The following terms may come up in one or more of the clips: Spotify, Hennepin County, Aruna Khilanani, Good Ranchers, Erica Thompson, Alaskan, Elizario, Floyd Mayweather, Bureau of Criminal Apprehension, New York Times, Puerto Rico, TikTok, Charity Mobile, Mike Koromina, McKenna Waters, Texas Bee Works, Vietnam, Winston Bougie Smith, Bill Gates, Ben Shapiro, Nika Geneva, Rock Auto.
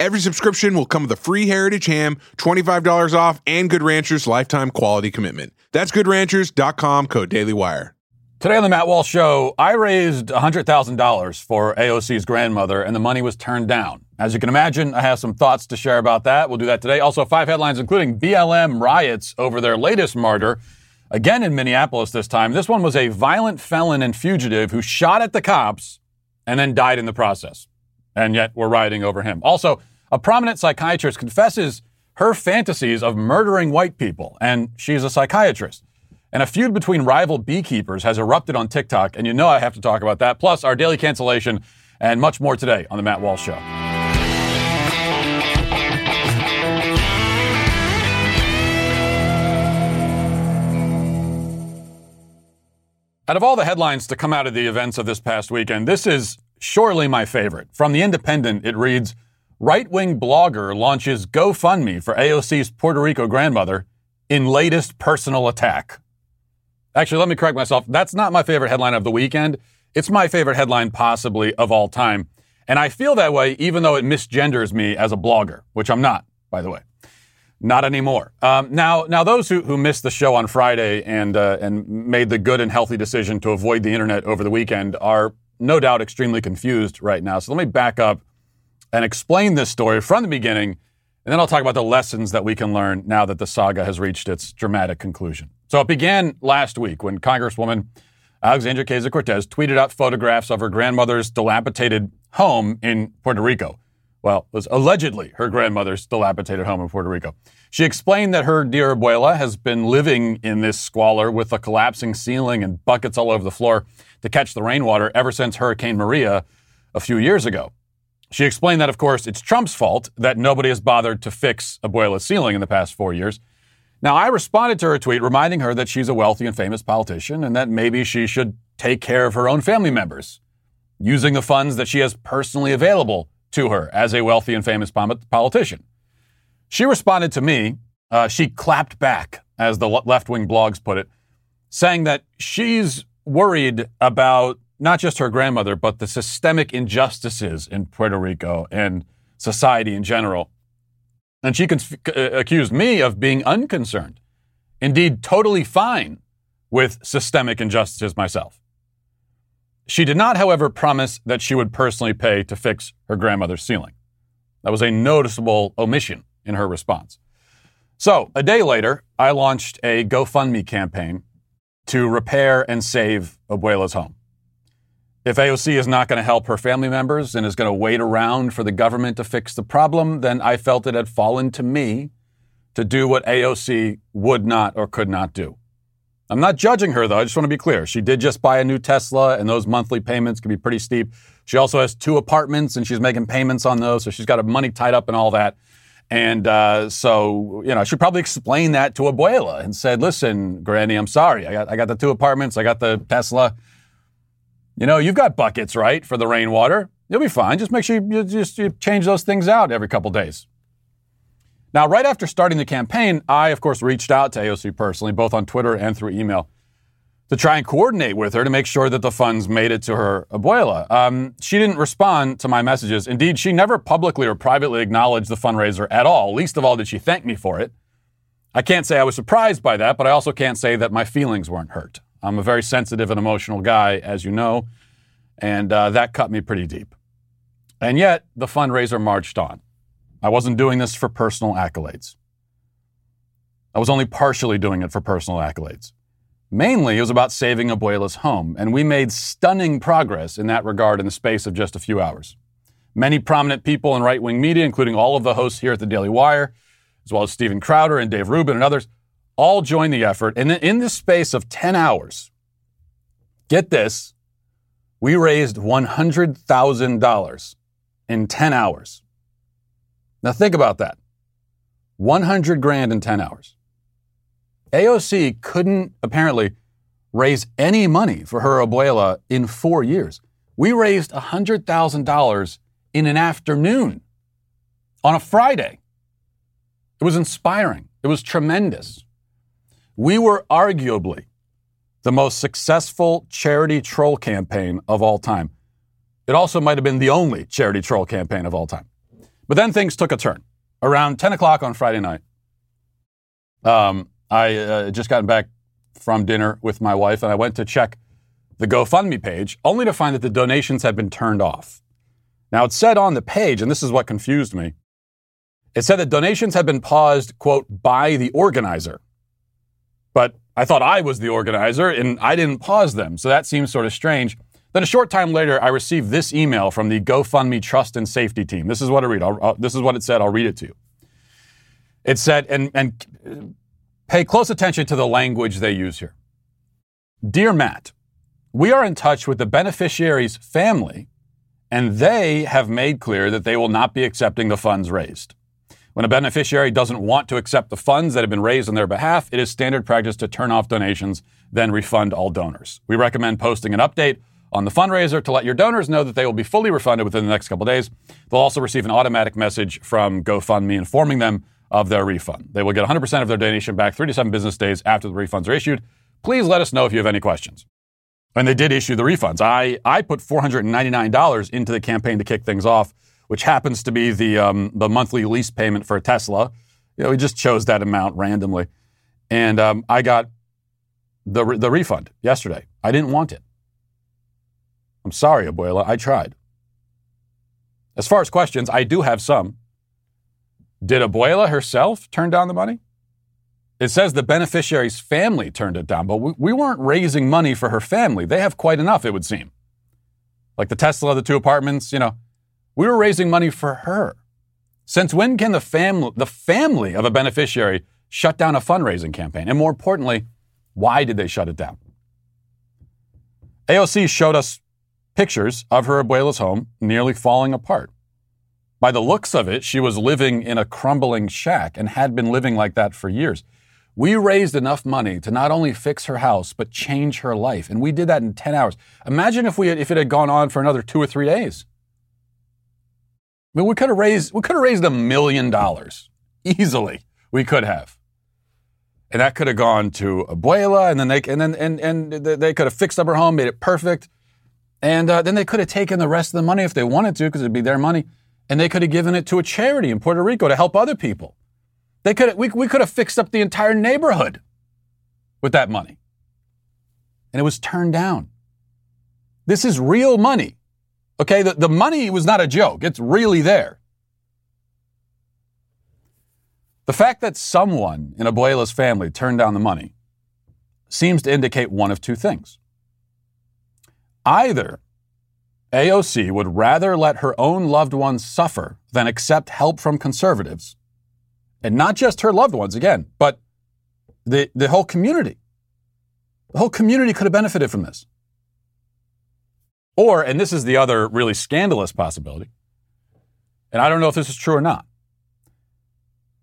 Every subscription will come with a free Heritage ham, $25 off, and Good Ranchers' lifetime quality commitment. That's goodranchers.com, code DailyWire. Today on the Matt Walsh Show, I raised $100,000 for AOC's grandmother, and the money was turned down. As you can imagine, I have some thoughts to share about that. We'll do that today. Also, 5 headlines, including BLM riots over their latest martyr, again in Minneapolis this time. This one was a violent felon and fugitive who shot at the cops and then died in the process. And yet we're rioting over him. Also, a prominent psychiatrist confesses her fantasies of murdering white people, and she's a psychiatrist. And a feud between rival beekeepers has erupted on TikTok, and you know I have to talk about that, plus our daily cancellation and much more today on The Matt Walsh Show. Out of all the headlines to come out of the events of this past weekend, this is surely my favorite. From The Independent, it reads, right-wing blogger launches GoFundMe for AOC's Puerto Rico grandmother in latest personal attack. Actually, let me correct myself. That's not my favorite headline of the weekend. It's my favorite headline possibly of all time. And I feel that way even though it misgenders me as a blogger, which I'm not, by the way. Not anymore. Now, those who missed the show on Friday and made the good and healthy decision to avoid the internet over the weekend are no doubt extremely confused right now. So let me back up and explain this story from the beginning, and then I'll talk about the lessons that we can learn now that the saga has reached its dramatic conclusion. So it began last week when Congresswoman Alexandria Ocasio-Cortez tweeted out photographs of her grandmother's dilapidated home in Puerto Rico. Well, it was allegedly her grandmother's dilapidated home in Puerto Rico. She explained that her dear abuela has been living in this squalor with a collapsing ceiling and buckets all over the floor to catch the rainwater ever since Hurricane Maria a few years ago. She explained that, of course, it's Trump's fault that nobody has bothered to fix Abuela's ceiling in the past 4 years. Now, I responded to her tweet reminding her that she's a wealthy and famous politician and that maybe she should take care of her own family members using the funds that she has personally available to her as a wealthy and famous politician. She responded to me. She clapped back, as the left-wing blogs put it, saying that she's worried about not just her grandmother, but the systemic injustices in Puerto Rico and society in general. And she accused me of being unconcerned, indeed totally fine with systemic injustices myself. She did not, however, promise that she would personally pay to fix her grandmother's ceiling. That was a noticeable omission in her response. So a day later, I launched a GoFundMe campaign to repair and save Abuela's home. If AOC is not going to help her family members and is going to wait around for the government to fix the problem, then I felt it had fallen to me to do what AOC would not or could not do. I'm not judging her, though. I just want to be clear. She did just buy a new Tesla, and those monthly payments can be pretty steep. She also has 2 apartments, and she's making payments on those, so she's got her money tied up and all that. And so, you know, I should probably explain that to Abuela and said, listen, Granny, I'm sorry. I got the 2 apartments. I got the Tesla. You know, you've got buckets, right, for the rainwater. You'll be fine. Just make sure you change those things out every couple days. Now, right after starting the campaign, I, of course, reached out to AOC personally, both on Twitter and through email, to try and coordinate with her to make sure that the funds made it to her abuela. She didn't respond to my messages. Indeed, she never publicly or privately acknowledged the fundraiser at all. Least of all, did she thank me for it. I can't say I was surprised by that, but I also can't say that my feelings weren't hurt. I'm a very sensitive and emotional guy, as you know, and that cut me pretty deep. And yet, the fundraiser marched on. I wasn't doing this for personal accolades. I was only partially doing it for personal accolades. Mainly, it was about saving Abuela's home, and we made stunning progress in that regard in the space of just a few hours. Many prominent people in right-wing media, including all of the hosts here at the Daily Wire, as well as Steven Crowder and Dave Rubin and others, all joined the effort. And in the space of 10 hours, get this, we raised $100,000 in 10 hours. Now think about that. 100 grand in 10 hours. AOC couldn't apparently raise any money for her Abuela in 4 years. We raised $100,000 in an afternoon on a Friday. It was inspiring. It was tremendous. We were arguably the most successful charity troll campaign of all time. It also might have been the only charity troll campaign of all time. But then things took a turn. Around 10 o'clock on Friday night, I just gotten back from dinner with my wife, and I went to check the GoFundMe page, only to find that the donations had been turned off. Now, it said on the page, and this is what confused me, it said that donations had been paused, quote, by the organizer. But I thought I was the organizer, and I didn't pause them, so that seems sort of strange. Then a short time later, I received this email from the GoFundMe Trust and Safety Team. This is what I read. This is what it said. I'll read it to you. It said, and pay close attention to the language they use here. Dear Matt, we are in touch with the beneficiary's family, and they have made clear that they will not be accepting the funds raised. When a beneficiary doesn't want to accept the funds that have been raised on their behalf, it is standard practice to turn off donations, then refund all donors. We recommend posting an update on the fundraiser to let your donors know that they will be fully refunded within the next couple of days. They'll also receive an automatic message from GoFundMe informing them of their refund. They will get 100% of their donation back 3 to 7 business days after the refunds are issued. Please let us know if you have any questions. And they did issue the refunds. I put $499 into the campaign to kick things off, which happens to be the monthly lease payment for a Tesla. You know, we just chose that amount randomly. And I got the refund yesterday. I didn't want it. I'm sorry, Abuela. I tried. As far as questions, I do have some. Did Abuela herself turn down the money? It says the beneficiary's family turned it down, but we weren't raising money for her family. They have quite enough, it would seem. Like the Tesla, the 2 apartments, you know. We were raising money for her. Since when can the family of a beneficiary shut down a fundraising campaign? And more importantly, why did they shut it down? AOC showed us pictures of her Abuela's home nearly falling apart. By the looks of it, she was living in a crumbling shack and had been living like that for years. We raised enough money to not only fix her house, but change her life. And we did that in 10 hours. Imagine if it had gone on for another 2 or 3 days. I mean, we could have raised $1 million. Easily. We could have. And that could have gone to Abuela, and then they could have fixed up her home, made it perfect. And then they could have taken the rest of the money if they wanted to, because it'd be their money, and they could have given it to a charity in Puerto Rico to help other people. They could have, we could have fixed up the entire neighborhood with that money. And it was turned down. This is real money. Okay, the money was not a joke. It's really there. The fact that someone in Abuela's family turned down the money seems to indicate one of 2 things. Either AOC would rather let her own loved ones suffer than accept help from conservatives, and not just her loved ones, again, but the whole community. The whole community could have benefited from this. Or, and this is the other really scandalous possibility, and I don't know if this is true or not,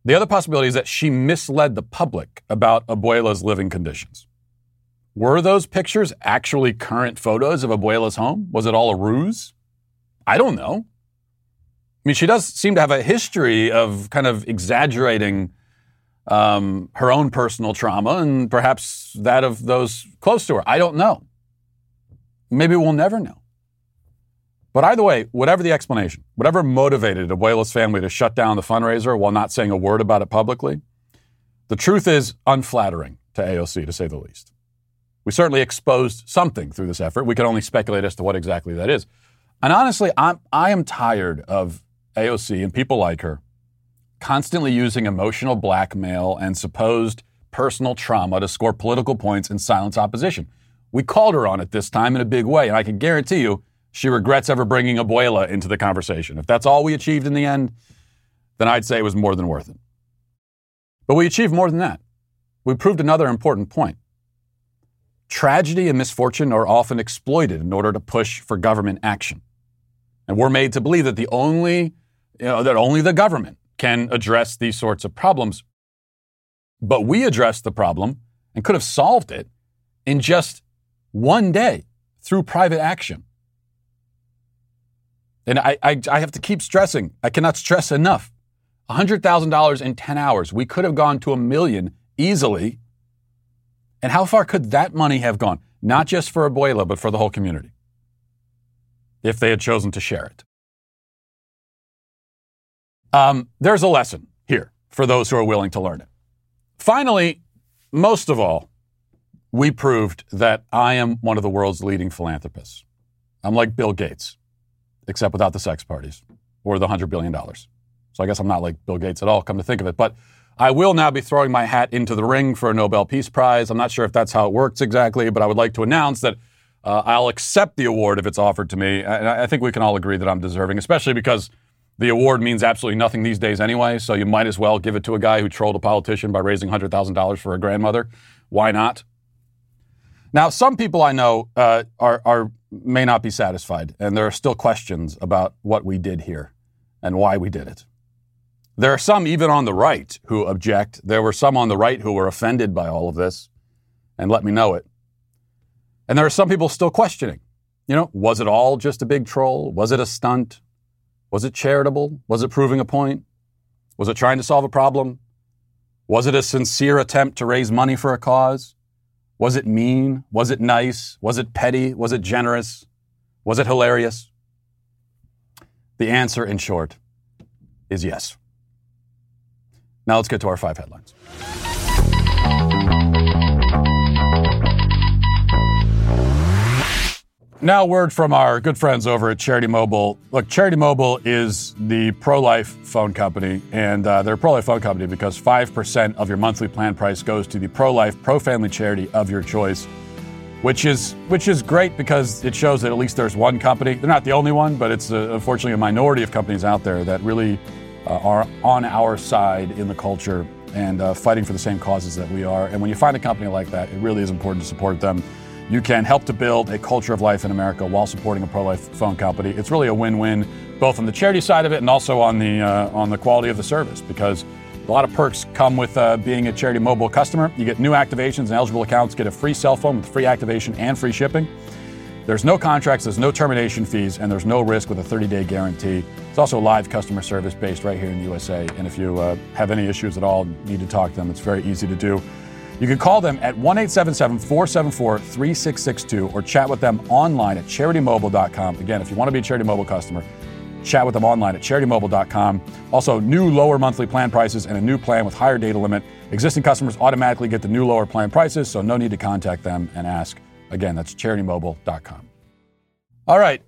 the other possibility is that she misled the public about Abuela's living conditions. Were those pictures actually current photos of Abuela's home? Was it all a ruse? I don't know. I mean, she does seem to have a history of kind of exaggerating her own personal trauma and perhaps that of those close to her. I don't know. Maybe we'll never know. But either way, whatever the explanation, whatever motivated Abuela's family to shut down the fundraiser while not saying a word about it publicly, the truth is unflattering to AOC, to say the least. We certainly exposed something through this effort. We can only speculate as to what exactly that is. And honestly, I am tired of AOC and people like her constantly using emotional blackmail and supposed personal trauma to score political points and silence opposition. We called her on it this time in a big way, and I can guarantee you she regrets ever bringing Abuela into the conversation. If that's all we achieved in the end, then I'd say it was more than worth it. But we achieved more than that. We proved another important point. Tragedy and misfortune are often exploited in order to push for government action. And we're made to believe that only the government can address these sorts of problems. But we addressed the problem and could have solved it in just one day through private action. And I have to keep stressing, I cannot stress enough, $100,000 in 10 hours. We could have gone to $1 million easily. And how far could that money have gone? Not just for Abuela, but for the whole community, if they had chosen to share it. There's a lesson here for those who are willing to learn it. Finally, most of all, we proved that I am one of the world's leading philanthropists. I'm like Bill Gates, except without the sex parties or the $100 billion. So I guess I'm not like Bill Gates at all, come to think of it. But I will now be throwing my hat into the ring for a Nobel Peace Prize. I'm not sure if that's how it works exactly, but I would like to announce that I'll accept the award if it's offered to me. And I think we can all agree that I'm deserving, especially because the award means absolutely nothing these days anyway, so you might as well give it to a guy who trolled a politician by raising $100,000 for a grandmother. Why not? Now, some people I know may not be satisfied, and there are still questions about what we did here and why we did it. There are some even on the right who object. There were some on the right who were offended by all of this and let me know it. And there are some people still questioning, was it all just a big troll? Was it a stunt? Was it charitable? Was it proving a point? Was it trying to solve a problem? Was it a sincere attempt to raise money for a cause? Was it mean? Was it nice? Was it petty? Was it generous? Was it hilarious? The answer, in short, is yes. Now let's get to our 5 headlines. Now, word from our good friends over at Charity Mobile. Look, Charity Mobile is the pro-life phone company, and they're a pro-life phone company because 5% of your monthly plan price goes to the pro-life, pro-family charity of your choice, which is great because it shows that at least there's one company. They're not the only one, but it's unfortunately a minority of companies out there that really are on our side in the culture and fighting for the same causes that we are. And when you find a company like that, it really is important to support them. You can help to build a culture of life in America while supporting a pro-life phone company. It's really a win-win, both on the charity side of it and also on the quality of the service, because a lot of perks come with being a Charity Mobile customer. You get new activations and eligible accounts, get a free cell phone with free activation and free shipping. There's no contracts, there's no termination fees, and there's no risk with a 30-day guarantee. It's also live customer service based right here in the USA, and if you have any issues at all, need to talk to them, it's very easy to do. You can call them at 1-877-474-3662 or chat with them online at charitymobile.com. Again, if you want to be a Charity Mobile customer, chat with them online at charitymobile.com. Also, new lower monthly plan prices and a new plan with higher data limit. Existing customers automatically get the new lower plan prices, so no need to contact them and ask. Again, that's charitymobile.com. All right,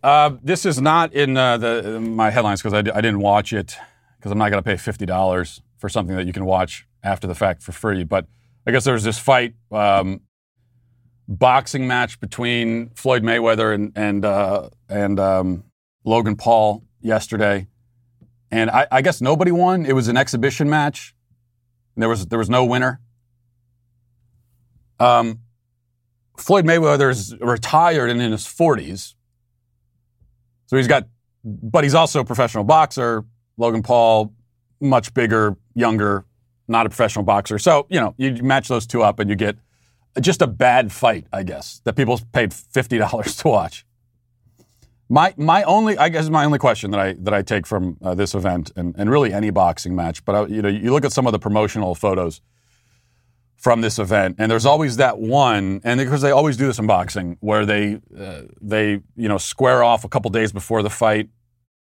this is not in my headlines because I didn't watch it, because I'm not going to pay $50 for something that you can watch after the fact for free, but I guess there was this fight, boxing match between Floyd Mayweather and Logan Paul yesterday, and I guess nobody won. It was an exhibition match, and there was no winner. Floyd Mayweather's retired and in his 40s, so he's also a professional boxer. Logan Paul, much bigger, younger. Not a professional boxer. So, you match those two up and you get just a bad fight, I guess, that people paid $50 to watch. My only question that I take from this event and really any boxing match, but you look at some of the promotional photos from this event, and there's always that one, and because they always do this in boxing, where they square off a couple days before the fight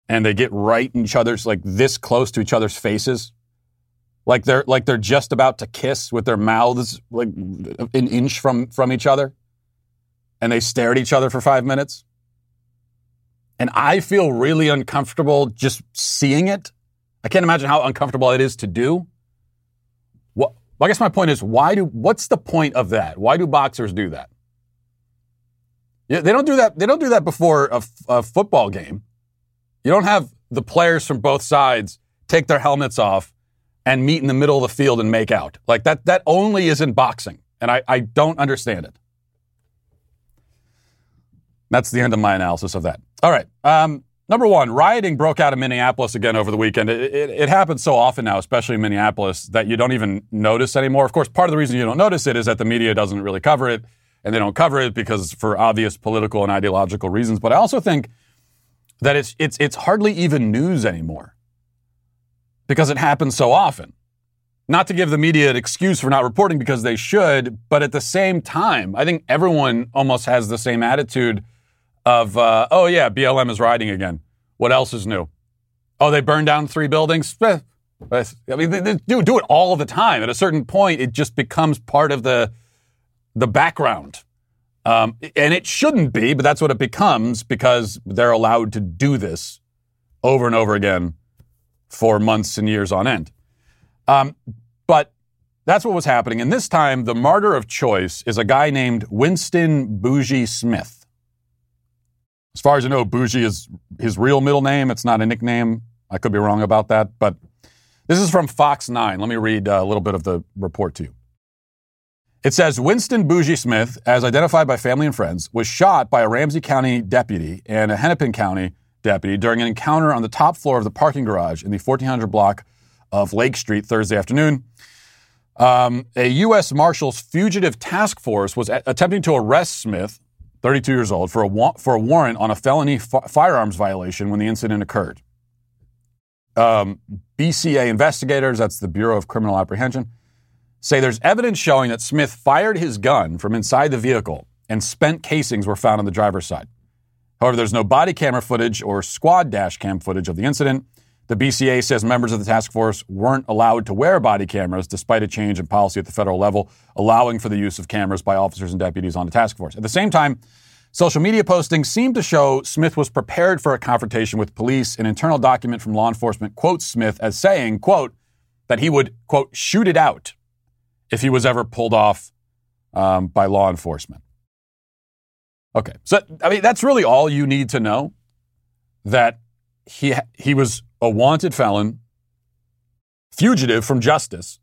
and they get right in each other's, like this close to each other's faces. Like they're just about to kiss with their mouths like an inch from each other, and they stare at each other for 5 minutes. And I feel really uncomfortable just seeing it. I can't imagine how uncomfortable it is to do. Well, I guess my point is, what's the point of that? Why do boxers do that? Yeah, they don't do that. They don't do that before a football game. You don't have the players from both sides take their helmets off and meet in the middle of the field and make out like that. That only is in boxing, and I don't understand it. That's the end of my analysis of that. All right. Number one, rioting broke out in Minneapolis again over the weekend. It happens so often now, especially in Minneapolis, that you don't even notice anymore. Of course, part of the reason you don't notice it is that the media doesn't really cover it, and they don't cover it because for obvious political and ideological reasons. But I also think that it's hardly even news anymore because it happens so often. Not to give the media an excuse for not reporting because they should, but at the same time, I think everyone almost has the same attitude of, oh yeah, BLM is rioting again. What else is new? Oh, they burned down 3 buildings? I mean, they do it all the time. At a certain point, it just becomes part of the background. And it shouldn't be, but that's what it becomes because they're allowed to do this over and over again for months and years on end. But that's what was happening. And this time, the martyr of choice is a guy named Winston Bougie Smith. As far as I know, Bougie is his real middle name. It's not a nickname. I could be wrong about that. But this is from Fox 9. Let me read a little bit of the report to you. It says, Winston Bougie Smith, as identified by family and friends, was shot by a Ramsey County deputy and a Hennepin County deputy during an encounter on the top floor of the parking garage in the 1400 block of Lake Street Thursday afternoon. A U.S. Marshals fugitive task force was attempting to arrest Smith, 32 years old, for a warrant on a felony firearms violation when the incident occurred. BCA investigators, that's the Bureau of Criminal Apprehension, say there's evidence showing that Smith fired his gun from inside the vehicle and spent casings were found on the driver's side. However, there's no body camera footage or squad dash cam footage of the incident. The BCA says members of the task force weren't allowed to wear body cameras despite a change in policy at the federal level, allowing for the use of cameras by officers and deputies on the task force. At the same time, social media postings seemed to show Smith was prepared for a confrontation with police. An internal document from law enforcement quotes Smith as saying, quote, that he would, quote, shoot it out if he was ever pulled off by law enforcement. Okay, so I mean that's really all you need to know. That he was a wanted felon, fugitive from justice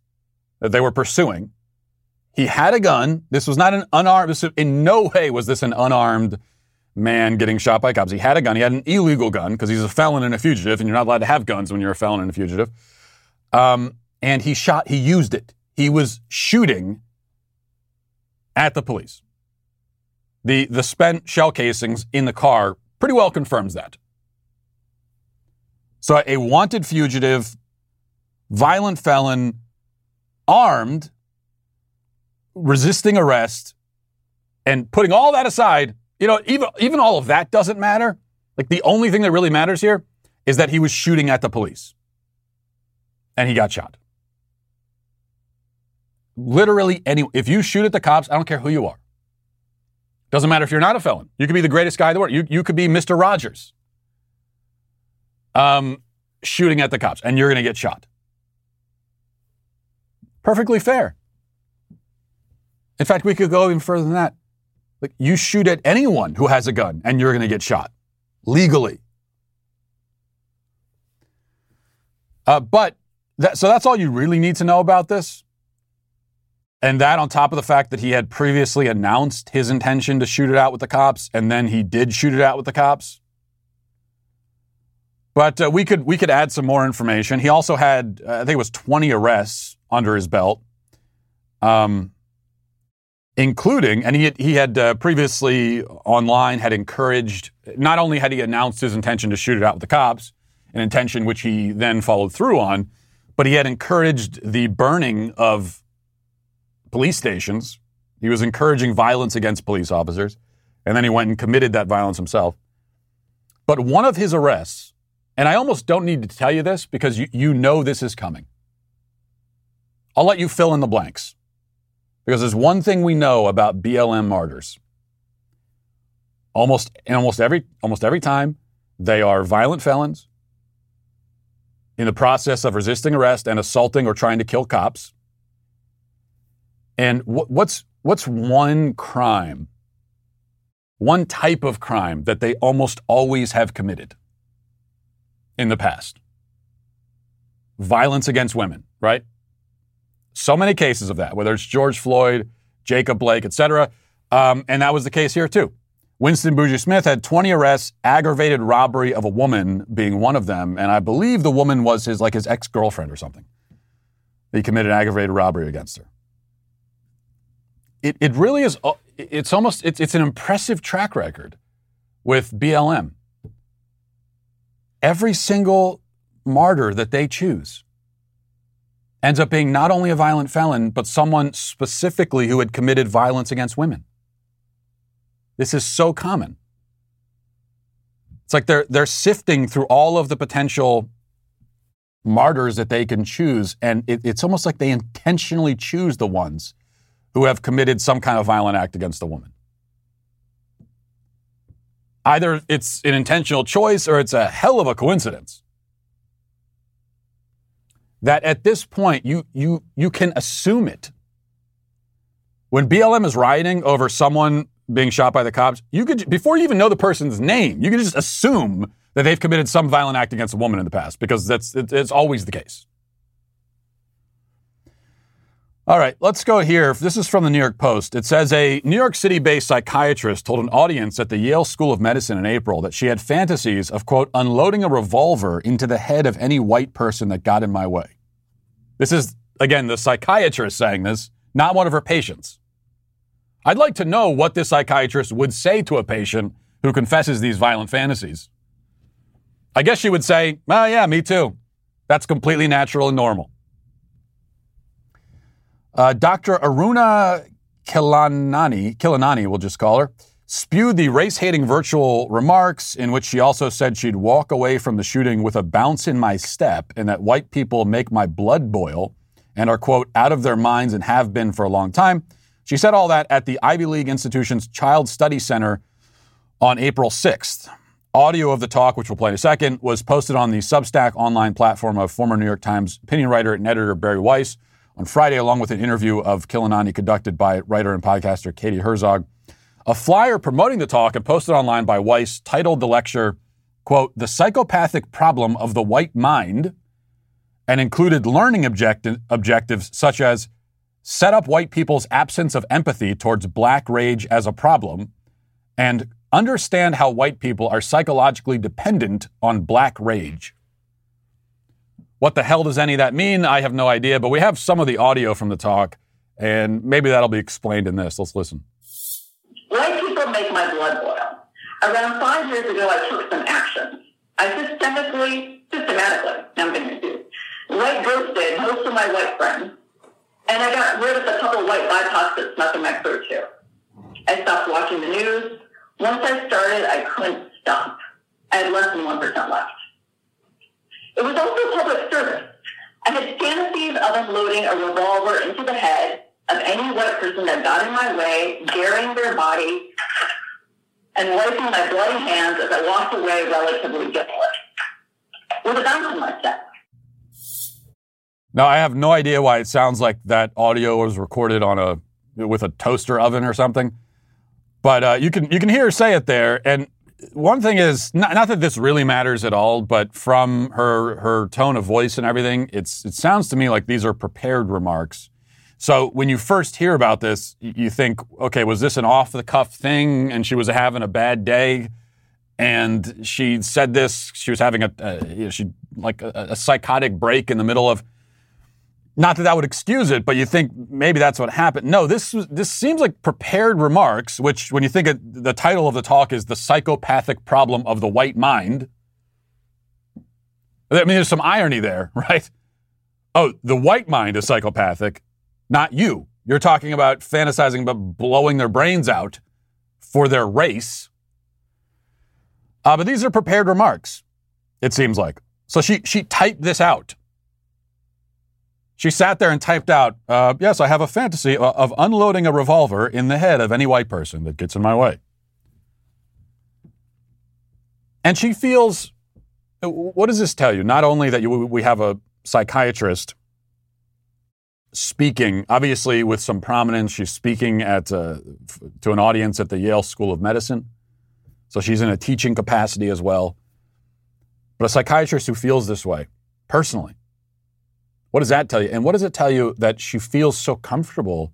that they were pursuing. He had a gun. This was not an unarmed. In no way was this an unarmed man getting shot by cops. He had a gun. He had an illegal gun because he's a felon and a fugitive, and you're not allowed to have guns when you're a felon and a fugitive. And he shot. He used it. He was shooting at the police. The spent shell casings in the car pretty well confirms that. So a wanted fugitive, violent felon, armed, resisting arrest, and putting all that aside, you know, even all of that doesn't matter. Like the only thing that really matters here is that he was shooting at the police. And he got shot. Literally anyone. If you shoot at the cops, I don't care who you are. Doesn't matter if you're not a felon. You could be the greatest guy in the world. You could be Mr. Rogers. Shooting at the cops, and you're going to get shot. Perfectly fair. In fact, we could go even further than that. Like you shoot at anyone who has a gun, and you're going to get shot legally. So that's all you really need to know about this. And that on top of the fact that he had previously announced his intention to shoot it out with the cops, and then he did shoot it out with the cops. But we could add some more information. He also had, I think it was 20 arrests under his belt, including, and he had previously online had encouraged, not only had he announced his intention to shoot it out with the cops, an intention which he then followed through on, but he had encouraged the burning of police stations. He was encouraging violence against police officers. And then he went and committed that violence himself. But one of his arrests, and I almost don't need to tell you this because you know this is coming. I'll let you fill in the blanks. Because there's one thing we know about BLM martyrs. Almost every time, they are violent felons. in the process of resisting arrest and assaulting or trying to kill cops. And what's one crime, one type of crime that they almost always have committed in the past? Violence against women, right? So many cases of that, whether it's George Floyd, Jacob Blake, etc. And that was the case here too. Winston Bougie Smith had 20 arrests, aggravated robbery of a woman being one of them, and I believe the woman was his ex-girlfriend or something. He committed aggravated robbery against her. It really is. It's an impressive track record with BLM. Every single martyr that they choose ends up being not only a violent felon, but someone specifically who had committed violence against women. This is so common. It's like they're sifting through all of the potential martyrs that they can choose, and it's almost like they intentionally choose the ones who have committed some kind of violent act against a woman. Either it's an intentional choice or it's a hell of a coincidence. That at this point, you can assume it. When BLM is rioting over someone being shot by the cops, you could, before you even know the person's name, you can just assume that they've committed some violent act against a woman in the past, because it's always the case. All right, let's go here. This is from the New York Post. It says a New York City-based psychiatrist told an audience at the Yale School of Medicine in April that she had fantasies of, quote, unloading a revolver into the head of any white person that got in my way. This is, again, the psychiatrist saying this, not one of her patients. I'd like to know what this psychiatrist would say to a patient who confesses these violent fantasies. I guess she would say, oh, yeah, me too. That's completely natural and normal. Dr. Aruna Khilanani, we'll just call her, spewed the race-hating virtual remarks in which she also said she'd walk away from the shooting with a bounce in my step and that white people make my blood boil and are, quote, out of their minds and have been for a long time. She said all that at the Ivy League institution's Child Study Center on April 6th. Audio of the talk, which we'll play in a second, was posted on the Substack online platform of former New York Times opinion writer and editor Barry Weiss on Friday, along with an interview of Khilanani conducted by writer and podcaster Katie Herzog. A flyer promoting the talk and posted online by Weiss titled the lecture, quote, The Psychopathic Problem of the White Mind, and included learning objectives such as set up white people's absence of empathy towards black rage as a problem, and understand how white people are psychologically dependent on black rage. What the hell does any of that mean? I have no idea, but we have some of the audio from the talk, and maybe that'll be explained in this. Let's listen. White people make my blood boil. Around 5 years ago, I took some action. I systematically, I'm going to do, like Bruce did, most of my white friends, and I got rid of a couple of white BIPOCs that snuck in my crew too. I stopped watching the news. Once I started, I couldn't stop. I had less than 1% left. It was also public service. I had fantasies of unloading a revolver into the head of any white person that got in my way, daring their body, and wiping my bloody hands as I walked away relatively guiltless, with a bounce in my step. Now, I have no idea why it sounds like that audio was recorded on with a toaster oven or something, but you can hear her say it there. And one thing is, not that this really matters at all, but from her tone of voice and everything, it sounds to me like these are prepared remarks. So when you first hear about this, you think, okay, was this an off-the-cuff thing? And she was having a bad day, and she said this. She was having a psychotic break in the middle of. Not that would excuse it, but you think maybe that's what happened. No, this seems like prepared remarks, which when you think of the title of the talk is The Psychopathic Problem of the White Mind. I mean, there's some irony there, right? Oh, the white mind is psychopathic, not you. You're talking about fantasizing about blowing their brains out for their race. But these are prepared remarks, it seems like. So she typed this out. She sat there and typed out, yes, I have a fantasy of unloading a revolver in the head of any white person that gets in my way. And she feels What does this tell you? Not only that we have a psychiatrist speaking, obviously with some prominence, she's speaking at to an audience at the Yale School of Medicine. So she's in a teaching capacity as well. But a psychiatrist who feels this way, personally, what does that tell you? And what does it tell you that she feels so comfortable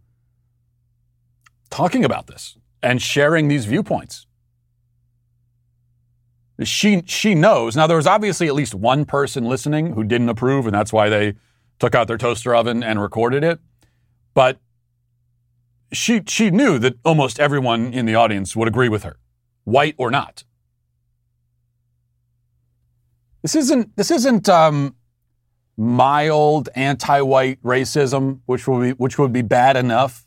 talking about this and sharing these viewpoints? She knows. Now, there was obviously at least one person listening who didn't approve, and that's why they took out their toaster oven and recorded it. But she knew that almost everyone in the audience would agree with her, white or not. This isn't mild anti-white racism, which would be bad enough.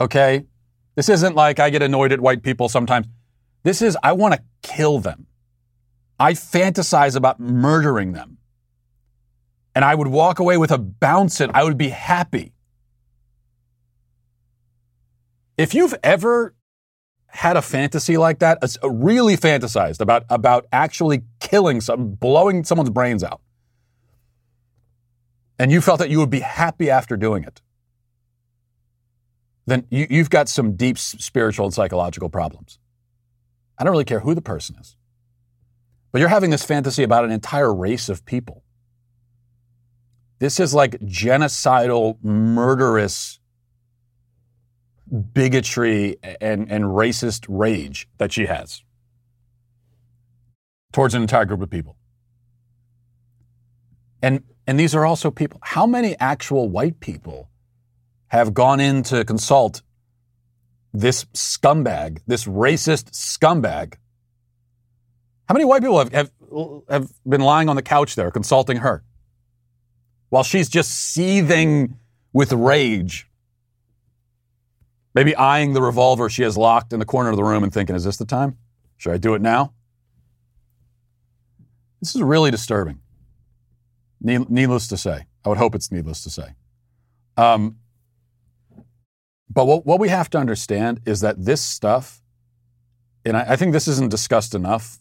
Okay? This isn't like I get annoyed at white people sometimes. This is, I want to kill them. I fantasize about murdering them. And I would walk away with a bounce in. I would be happy. If you've ever had a fantasy like that, really fantasized about actually killing someone, blowing someone's brains out, and you felt that you would be happy after doing it, then you've got some deep spiritual and psychological problems. I don't really care who the person is. But you're having this fantasy about an entire race of people. This is like genocidal, murderous bigotry and racist rage that she has towards an entire group of people. And these are also people. How many actual white people have gone in to consult this scumbag, this racist scumbag? How many white people have been lying on the couch there consulting her while she's just seething with rage? Maybe eyeing the revolver she has locked in the corner of the room and thinking, is this the time? Should I do it now? This is really disturbing. Needless to say. I would hope it's needless to say. But what we have to understand is that this stuff, and I think this isn't discussed enough.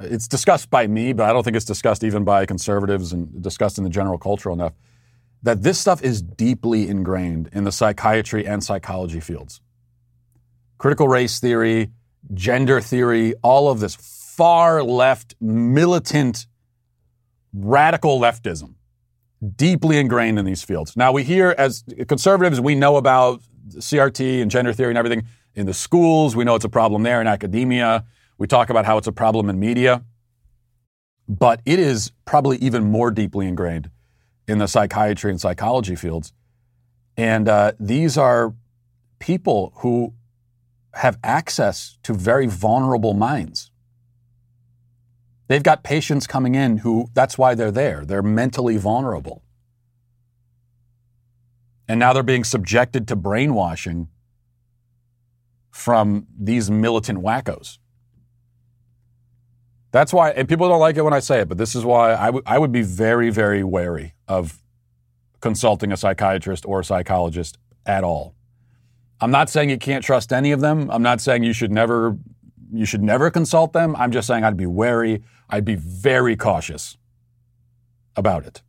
It's discussed by me, but I don't think it's discussed even by conservatives and discussed in the general culture enough, that this stuff is deeply ingrained in the psychiatry and psychology fields. Critical race theory, gender theory, all of this far left, militant, radical leftism, deeply ingrained in these fields. Now, we hear as conservatives, we know about CRT and gender theory and everything in the schools. We know it's a problem there in academia. We talk about how it's a problem in media. But it is probably even more deeply ingrained in the psychiatry and psychology fields. And these are people who have access to very vulnerable minds. They've got patients coming in who, that's why they're there. They're mentally vulnerable. And now they're being subjected to brainwashing from these militant wackos. That's why, and people don't like it when I say it, but this is why I would be very, very wary of consulting a psychiatrist or a psychologist at all. I'm not saying you can't trust any of them. I'm not saying you should never consult them. I'm just saying I'd be wary. I'd be very cautious about it.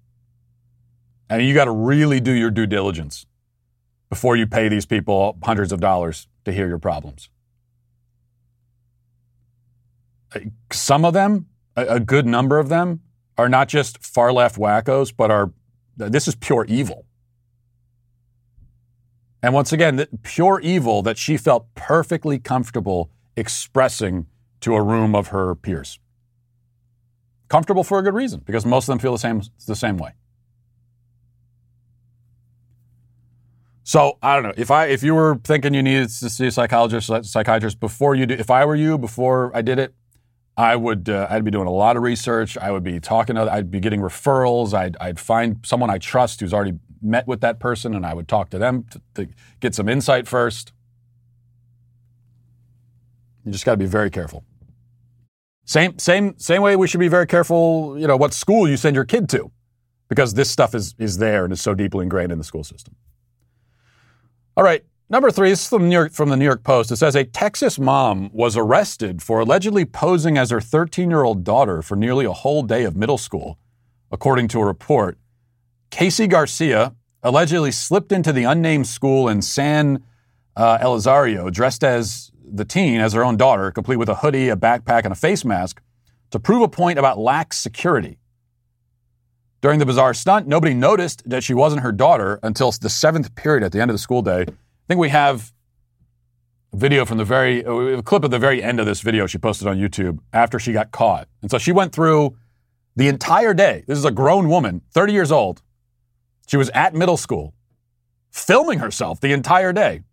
And you got to really do your due diligence before you pay these people hundreds of dollars to hear your problems. Some of them, a good number of them, are not just far left wackos, but this is pure evil. And once again, the pure evil that she felt perfectly comfortable expressing to a room of her peers. Comfortable for a good reason, because most of them feel the same way. So I don't know if you were thinking you needed to see a psychiatrist before you do. If I were you before I did it, I would I'd be doing a lot of research. I would be talking to. I'd be getting referrals. I'd find someone I trust who's already met with that person, and I would talk to them to get some insight first. You just got to be very careful. Same way we should be very careful. You know what school you send your kid to, because this stuff is there and is so deeply ingrained in the school system. All right, Number three, this is from the New York Post. It says a Texas mom was arrested for allegedly posing as her 13-year-old daughter for nearly a whole day of middle school. According to a report, Casey Garcia allegedly slipped into the unnamed school in San Elizario dressed as the teen, as her own daughter, complete with a hoodie, a backpack, and a face mask to prove a point about lax security. During the bizarre stunt, nobody noticed that she wasn't her daughter until the seventh period at the end of the school day. I think we have a video from a clip at the very end of this video she posted on YouTube after she got caught. And so she went through the entire day. This is a grown woman, 30 years old. She was at middle school, filming herself the entire day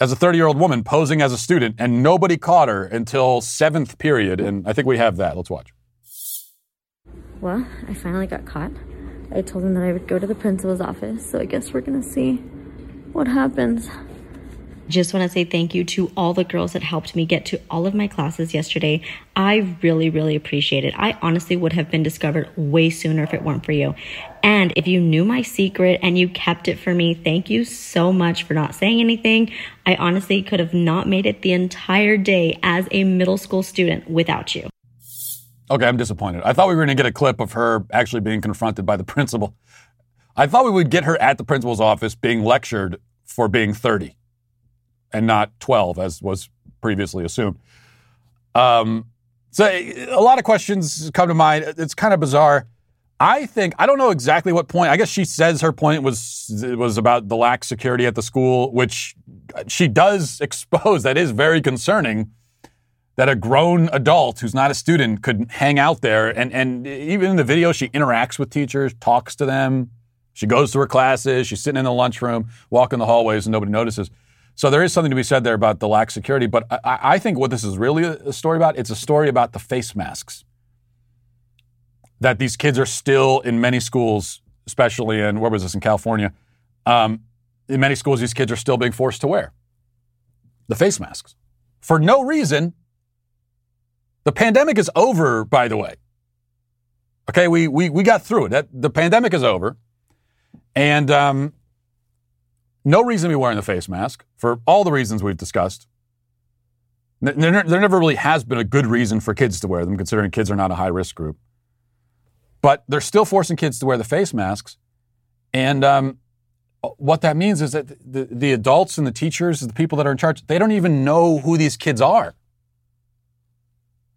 as a 30-year-old woman posing as a student, and nobody caught her until seventh period. And I think we have that. Let's watch. Well, I finally got caught. I told him that I would go to the principal's office, so I guess we're going to see what happens. Just want to say thank you to all the girls that helped me get to all of my classes yesterday. I really, really appreciate it. I honestly would have been discovered way sooner if it weren't for you. And if you knew my secret and you kept it for me, thank you so much for not saying anything. I honestly could have not made it the entire day as a middle school student without you. Okay, I'm disappointed. I thought we were going to get a clip of her actually being confronted by the principal. I thought we would get her at the principal's office being lectured for being 30 and not 12, as was previously assumed. So a lot of questions come to mind. It's kind of bizarre. I don't know exactly what point. I guess she says her point was about the lax security at the school, which she does expose. That is very concerning that a grown adult who's not a student could hang out there. And even in the video, she interacts with teachers, talks to them. She goes to her classes. She's sitting in the lunchroom, walking the hallways, and nobody notices. So there is something to be said there about the lax security. But I think what this is really a story about, it's a story about the face masks. That these kids are still in many schools, especially in, where was this, in California? In many schools, these kids are still being forced to wear the face masks. For no reason. The pandemic is over, by the way. Okay, we got through it. The pandemic is over. And no reason to be wearing the face mask for all the reasons we've discussed. There never really has been a good reason for kids to wear them, considering kids are not a high-risk group. But they're still forcing kids to wear the face masks. And what that means is that the adults and the teachers, the people that are in charge, they don't even know who these kids are.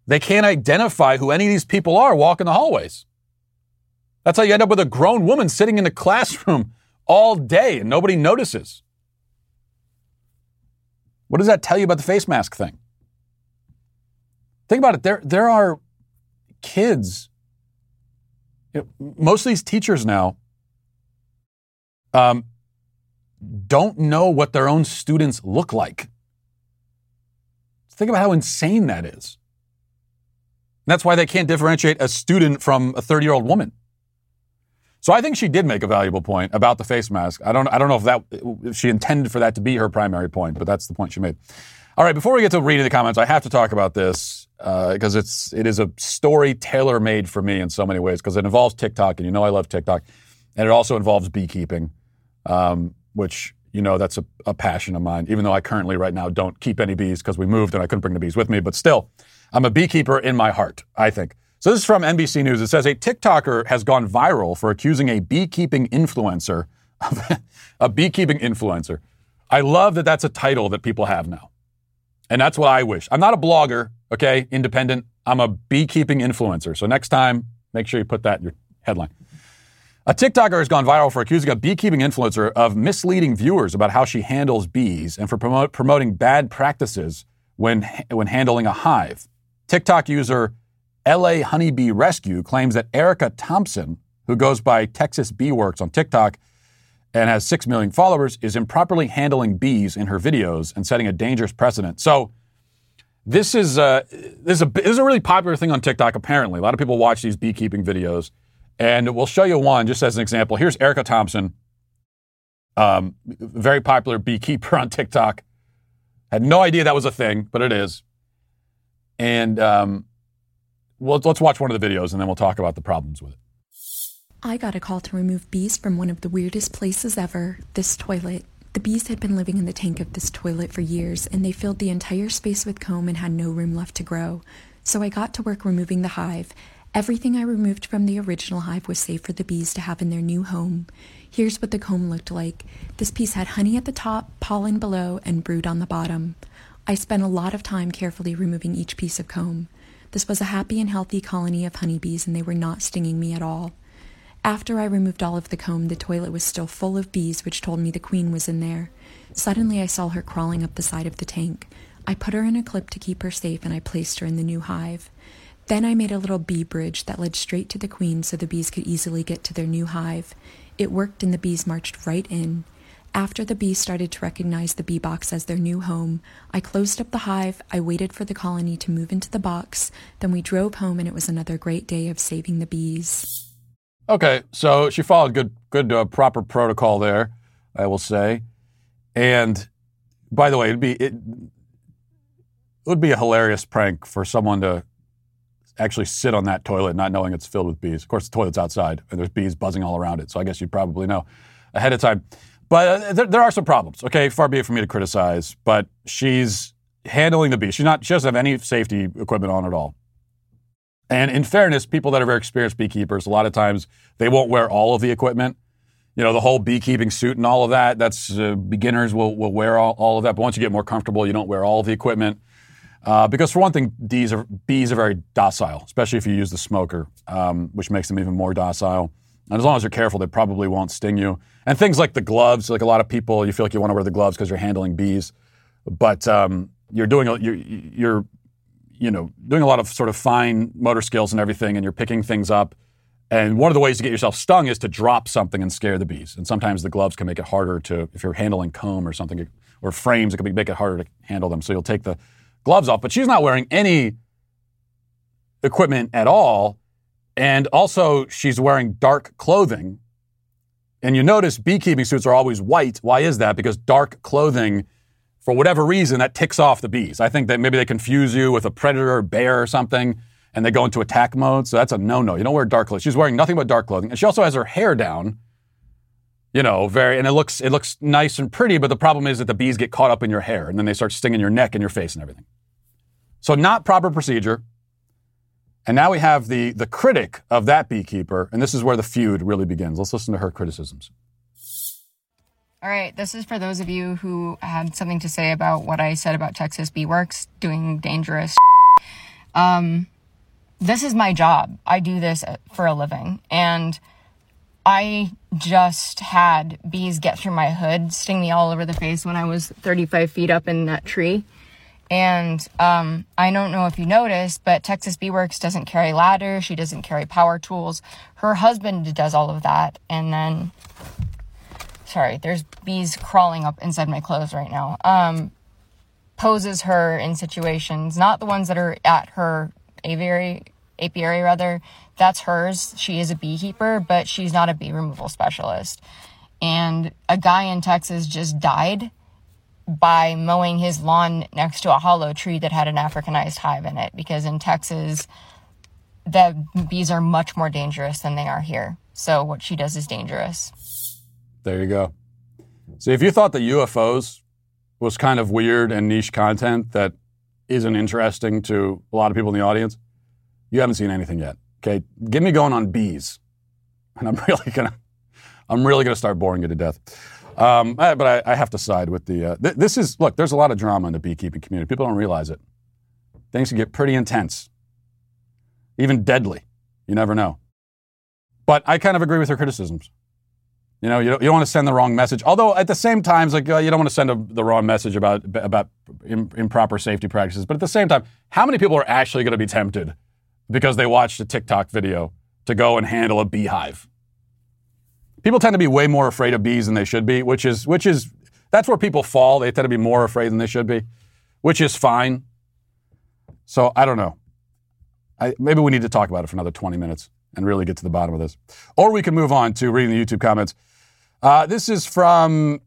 They can't identify who any of these people are walking the hallways. That's how you end up with a grown woman sitting in the classroom all day and nobody notices. What does that tell you about the face mask thing? Think about it. There are kids. You know, most of these teachers now don't know what their own students look like. Think about how insane that is. That's why they can't differentiate a student from a 30-year-old woman. So I think she did make a valuable point about the face mask. I don't know if she intended for that to be her primary point, but that's the point she made. All right, before we get to reading the comments, I have to talk about this because it is a story tailor-made for me in so many ways because it involves TikTok, and you know I love TikTok, and it also involves beekeeping, which, you know, that's a passion of mine, even though I currently right now don't keep any bees because we moved and I couldn't bring the bees with me, but still. I'm a beekeeper in my heart, I think. So this is from NBC News. It says a TikToker has gone viral for accusing a beekeeping influencer of a beekeeping influencer. I love that that's a title that people have now. And that's what I wish. I'm not a blogger, okay, independent. I'm a beekeeping influencer. So next time, make sure you put that in your headline. A TikToker has gone viral for accusing a beekeeping influencer of misleading viewers about how she handles bees and for promoting bad practices when handling a hive. TikTok user LA Honeybee Rescue claims that Erica Thompson, who goes by Texas Bee Works on TikTok and has 6 million followers, is improperly handling bees in her videos and setting a dangerous precedent. So this is a really popular thing on TikTok, apparently. A lot of people watch these beekeeping videos, and we'll show you one just as an example. Here's Erica Thompson, very popular beekeeper on TikTok. Had no idea that was a thing, but it is. And let's watch one of the videos, and then we'll talk about the problems with it. I got a call to remove bees from one of the weirdest places ever, this toilet. The bees had been living in the tank of this toilet for years, and they filled the entire space with comb and had no room left to grow. So I got to work removing the hive. Everything I removed from the original hive was safe for the bees to have in their new home. Here's what the comb looked like. This piece had honey at the top, pollen below, and brood on the bottom. I spent a lot of time carefully removing each piece of comb. This was a happy and healthy colony of honeybees, and they were not stinging me at all. After I removed all of the comb, the toilet was still full of bees, which told me the queen was in there. Suddenly, I saw her crawling up the side of the tank. I put her in a clip to keep her safe, and I placed her in the new hive. Then I made a little bee bridge that led straight to the queen so the bees could easily get to their new hive. It worked, and the bees marched right in. After the bees started to recognize the bee box as their new home, I closed up the hive, I waited for the colony to move into the box, then we drove home, and it was another great day of saving the bees. Okay, so she followed good, proper protocol there, I will say. And by the way, it would be a hilarious prank for someone to actually sit on that toilet not knowing it's filled with bees. Of course, the toilet's outside, and there's bees buzzing all around it, so I guess you'd probably know ahead of time. But there are some problems, okay? Far be it for me to criticize, but she's handling the bees. She doesn't have any safety equipment on at all. And in fairness, people that are very experienced beekeepers, a lot of times they won't wear all of the equipment. You know, the whole beekeeping suit and all of that, that's beginners will wear all of that. But once you get more comfortable, you don't wear all of the equipment. Because for one thing, bees are very docile, especially if you use the smoker, which makes them even more docile. And as long as you're careful, they probably won't sting you. And things like the gloves, like a lot of people, you feel like you want to wear the gloves because you're handling bees. But you're doing a lot of sort of fine motor skills and everything, and you're picking things up. And one of the ways to get yourself stung is to drop something and scare the bees. And sometimes the gloves can make it harder to, if you're handling comb or something, or frames, it can make it harder to handle them. So you'll take the gloves off. But she's not wearing any equipment at all. And also, she's wearing dark clothing. And you notice beekeeping suits are always white. Why is that? Because dark clothing, for whatever reason, that ticks off the bees. I think that maybe they confuse you with a predator or bear or something, and they go into attack mode. So that's a no-no. You don't wear dark clothes. She's wearing nothing but dark clothing. And she also has her hair down, and it looks nice and pretty, but the problem is that the bees get caught up in your hair, and then they start stinging your neck and your face and everything. So not proper procedure. And now we have the critic of that beekeeper, and this is where the feud really begins. Let's listen to her criticisms. All right, this is for those of you who had something to say about what I said about Texas Bee Works doing dangerous This is my job. I do this for a living. And I just had bees get through my hood, sting me all over the face when I was 35 feet up in that tree. And I don't know if you noticed, but Texas Bee Works doesn't carry ladders. She doesn't carry power tools. Her husband does all of that. And then... sorry, there's bees crawling up inside my clothes right now, poses her in situations, not the ones that are at her apiary, that's hers. She is a beekeeper, but she's not a bee removal specialist. And a guy in Texas just died by mowing his lawn next to a hollow tree that had an Africanized hive in it, because in Texas, the bees are much more dangerous than they are here. So what she does is dangerous. There you go. See, if you thought that UFOs was kind of weird and niche content that isn't interesting to a lot of people in the audience, you haven't seen anything yet. Okay, get me going on bees, and I'm really gonna start boring you to death. But I have to side with the. This is, there's a lot of drama in the beekeeping community. People don't realize it. Things can get pretty intense, even deadly. You never know. But I kind of agree with her criticisms. You don't want to send the wrong message. Although at the same time, you don't want to send the wrong message about improper safety practices. But at the same time, how many people are actually going to be tempted because they watched a TikTok video to go and handle a beehive? People tend to be way more afraid of bees than they should be, which is that's where people fall. They tend to be more afraid than they should be, which is fine. So I don't know. Maybe we need to talk about it for another 20 minutes and really get to the bottom of this. Or we can move on to reading the YouTube comments. This is from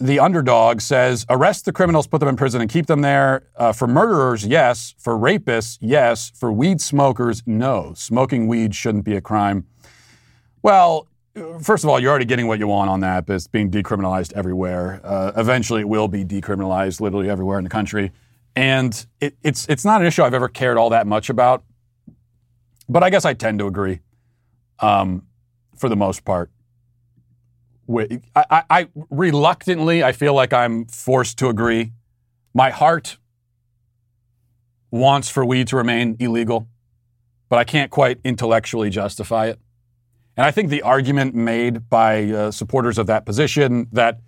The Underdog, says, arrest the criminals, put them in prison, and keep them there. For murderers, yes. For rapists, yes. For weed smokers, no. Smoking weed shouldn't be a crime. Well, First of all, you're already getting what you want on that, but it's being decriminalized everywhere. Eventually, it will be decriminalized literally everywhere in the country. And it's not an issue I've ever cared all that much about. But I guess I tend to agree, for the most part. I reluctantly, I feel like I'm forced to agree. My heart wants for weed to remain illegal, but I can't quite intellectually justify it. And I think the argument made by supporters of that position that,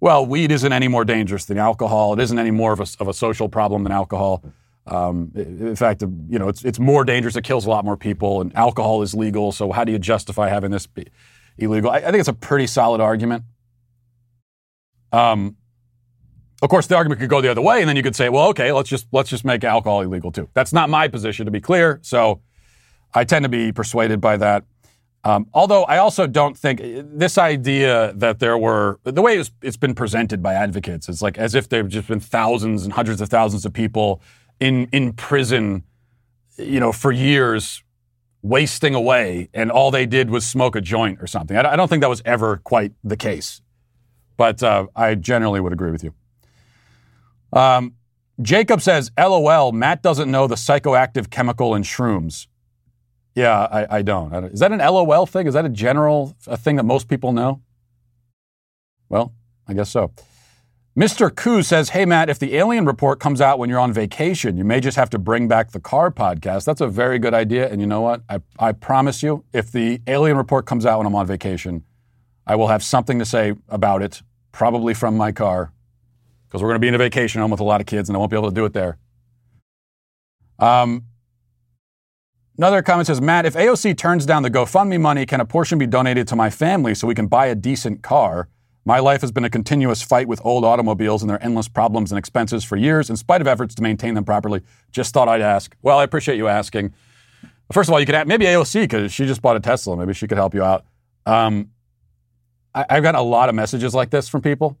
well, weed isn't any more dangerous than alcohol. It isn't any more of a social problem than alcohol. In fact, you know, it's more dangerous. It kills a lot more people, and alcohol is legal. So how do you justify having this be illegal? I think it's a pretty solid argument. Of course, the argument could go the other way, and then you could say, well, okay, let's just make alcohol illegal too. That's not my position, to be clear. So I tend to be persuaded by that. Although I also don't think this idea that there were, the way it's been presented by advocates, it's like as if there have just been thousands and hundreds of thousands of people in prison, you know, for years wasting away, and all they did was smoke a joint or something. I don't think that was ever quite the case, but I generally would agree with you. Jacob says, LOL, Matt doesn't know the psychoactive chemical in shrooms. Yeah, I don't. Is that an LOL thing? Is that a general thing that most people know? Well, I guess so. Mr. Koo says, hey, Matt, if the alien report comes out when you're on vacation, you may just have to bring back the car podcast. That's a very good idea. And you know what? I promise you, if the alien report comes out when I'm on vacation, I will have something to say about it, probably from my car, because we're going to be in a vacation home with a lot of kids and I won't be able to do it there. Another comment says, Matt, if AOC turns down the GoFundMe money, can a portion be donated to my family so we can buy a decent car? My life has been a continuous fight with old automobiles and their endless problems and expenses for years, in spite of efforts to maintain them properly. Just thought I'd ask. Well, I appreciate you asking. First of all, you could ask, maybe AOC, because she just bought a Tesla. Maybe she could help you out. I've got a lot of messages like this from people,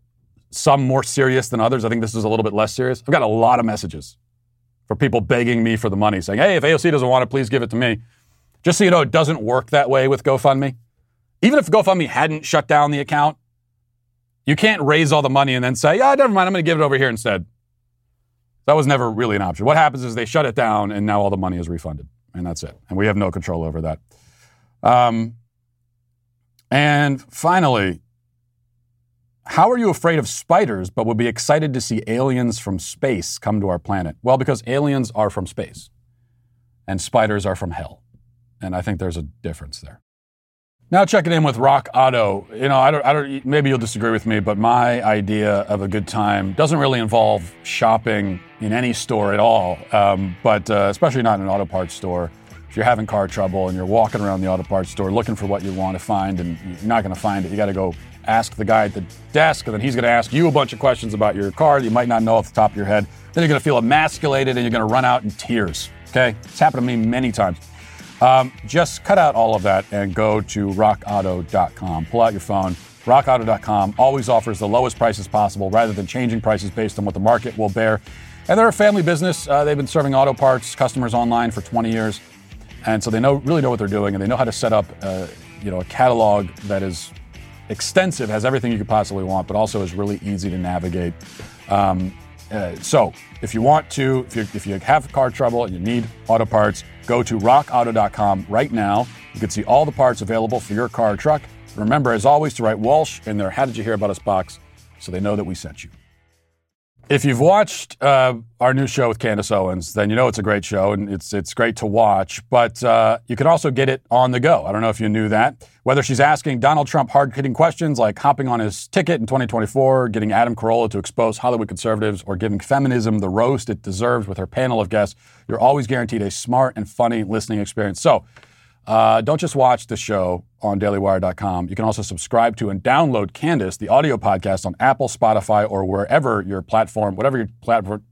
some more serious than others. I think this is a little bit less serious. I've got a lot of messages for people begging me for the money, saying, hey, if AOC doesn't want it, please give it to me. Just so you know, it doesn't work that way with GoFundMe. Even if GoFundMe hadn't shut down the account, you can't raise all the money and then say, yeah, never mind, I'm going to give it over here instead. That was never really an option. What happens is they shut it down, and now all the money is refunded, and that's it. And we have no control over that. And finally, how are you afraid of spiders but would be excited to see aliens from space come to our planet? Well, because aliens are from space and spiders are from hell. And I think there's a difference there. Now checking in with Rock Auto. You know, I don't, maybe you'll disagree with me, but my idea of a good time doesn't really involve shopping in any store at all, but especially not in an auto parts store. If you're having car trouble and you're walking around the auto parts store looking for what you want to find and you're not going to find it, you got to go ask the guy at the desk, and then he's going to ask you a bunch of questions about your car that you might not know off the top of your head. Then you're going to feel emasculated and you're going to run out in tears. Okay? It's happened to me many times. Just cut out all of that and go to rockauto.com. Pull out your phone. Rockauto.com always offers the lowest prices possible rather than changing prices based on what the market will bear. And they're a family business. They've been serving auto parts customers online for 20 years. And so they really know what they're doing, and they know how to set up a catalog that is extensive, has everything you could possibly want, but also is really easy to navigate. So if you want to, if you have car trouble and you need auto parts, go to rockauto.com right now. You can see all the parts available for your car or truck. Remember, as always, to write Walsh in their How Did You Hear About Us box so they know that we sent you. If you've watched our new show with Candace Owens, then you know it's a great show, and it's great to watch. But you can also get it on the go. I don't know if you knew that. Whether she's asking Donald Trump hard-hitting questions like hopping on his ticket in 2024, getting Adam Carolla to expose Hollywood conservatives, or giving feminism the roast it deserves with her panel of guests, you're always guaranteed a smart and funny listening experience. So don't just watch the show on dailywire.com. You can also subscribe to and download Candace, the audio podcast, on Apple, Spotify, or wherever your platform, whatever your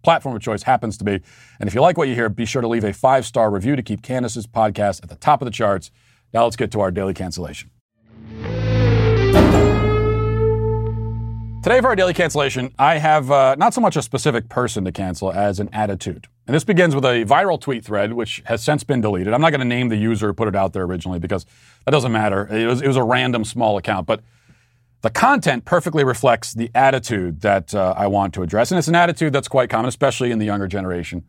platform of choice happens to be. And if you like what you hear, be sure to leave a 5-star review to keep Candace's podcast at the top of the charts. Now let's get to our daily cancellation. Today for our daily cancellation, I have not so much a specific person to cancel as an attitude. And this begins with a viral tweet thread, which has since been deleted. I'm not going to name the user who put it out there originally because that doesn't matter. It was a random small account. But the content perfectly reflects the attitude that I want to address. And it's an attitude that's quite common, especially in the younger generation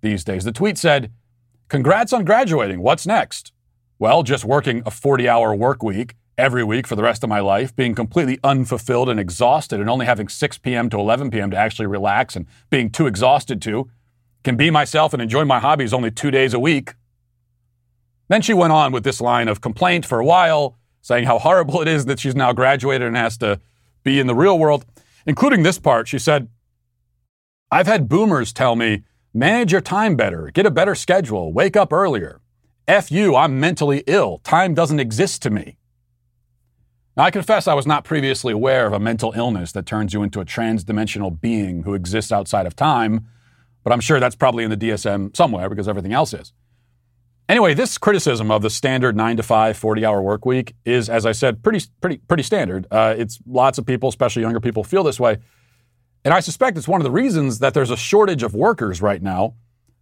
these days. The tweet said, "Congrats on graduating. What's next? Well, just working a 40-hour work week every week for the rest of my life, being completely unfulfilled and exhausted, and only having 6 p.m. to 11 p.m. to actually relax and being too exhausted to. Can be myself and enjoy my hobbies only 2 days a week." Then she went on with this line of complaint for a while, saying how horrible it is that she's now graduated and has to be in the real world, including this part. She said, "I've had boomers tell me, manage your time better, get a better schedule, wake up earlier. F you, I'm mentally ill. Time doesn't exist to me." Now, I confess I was not previously aware of a mental illness that turns you into a trans-dimensional being who exists outside of time, but I'm sure that's probably in the DSM somewhere because everything else is. Anyway, this criticism of the standard 9-to-5, 40-hour work week is, as I said, pretty standard. It's lots of people, especially younger people, feel this way. And I suspect it's one of the reasons that there's a shortage of workers right now,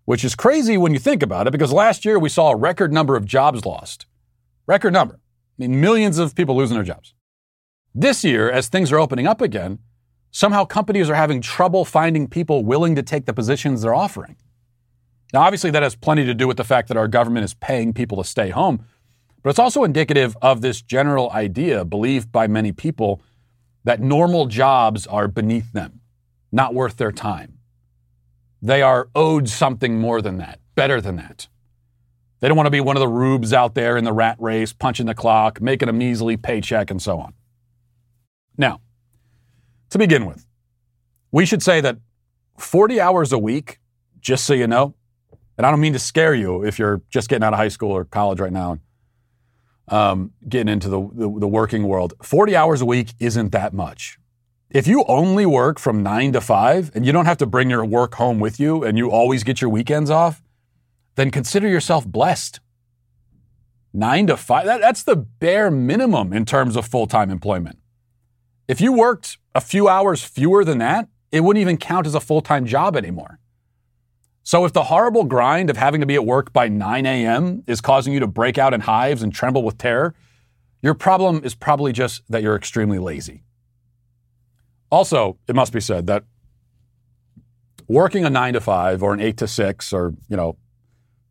which is crazy when you think about it, because last year we saw a record number of jobs lost. Record number. I mean, millions of people losing their jobs. This year, as things are opening up again, somehow companies are having trouble finding people willing to take the positions they're offering. Now, obviously, that has plenty to do with the fact that our government is paying people to stay home, but it's also indicative of this general idea believed by many people that normal jobs are beneath them, not worth their time. They are owed something more than that, better than that. They don't want to be one of the rubes out there in the rat race, punching the clock, making a measly paycheck, and so on. Now, to begin with, we should say that 40 hours a week, just so you know, and I don't mean to scare you if you're just getting out of high school or college right now and getting into the working world, 40 hours a week isn't that much. If you only work from 9 to 5 and you don't have to bring your work home with you and you always get your weekends off, then consider yourself blessed. 9 to 5, that's the bare minimum in terms of full-time employment. If you worked a few hours fewer than that, it wouldn't even count as a full-time job anymore. So if the horrible grind of having to be at work by 9 a.m. is causing you to break out in hives and tremble with terror, your problem is probably just that you're extremely lazy. Also, it must be said that working a 9 to 5 or an 8 to 6 or,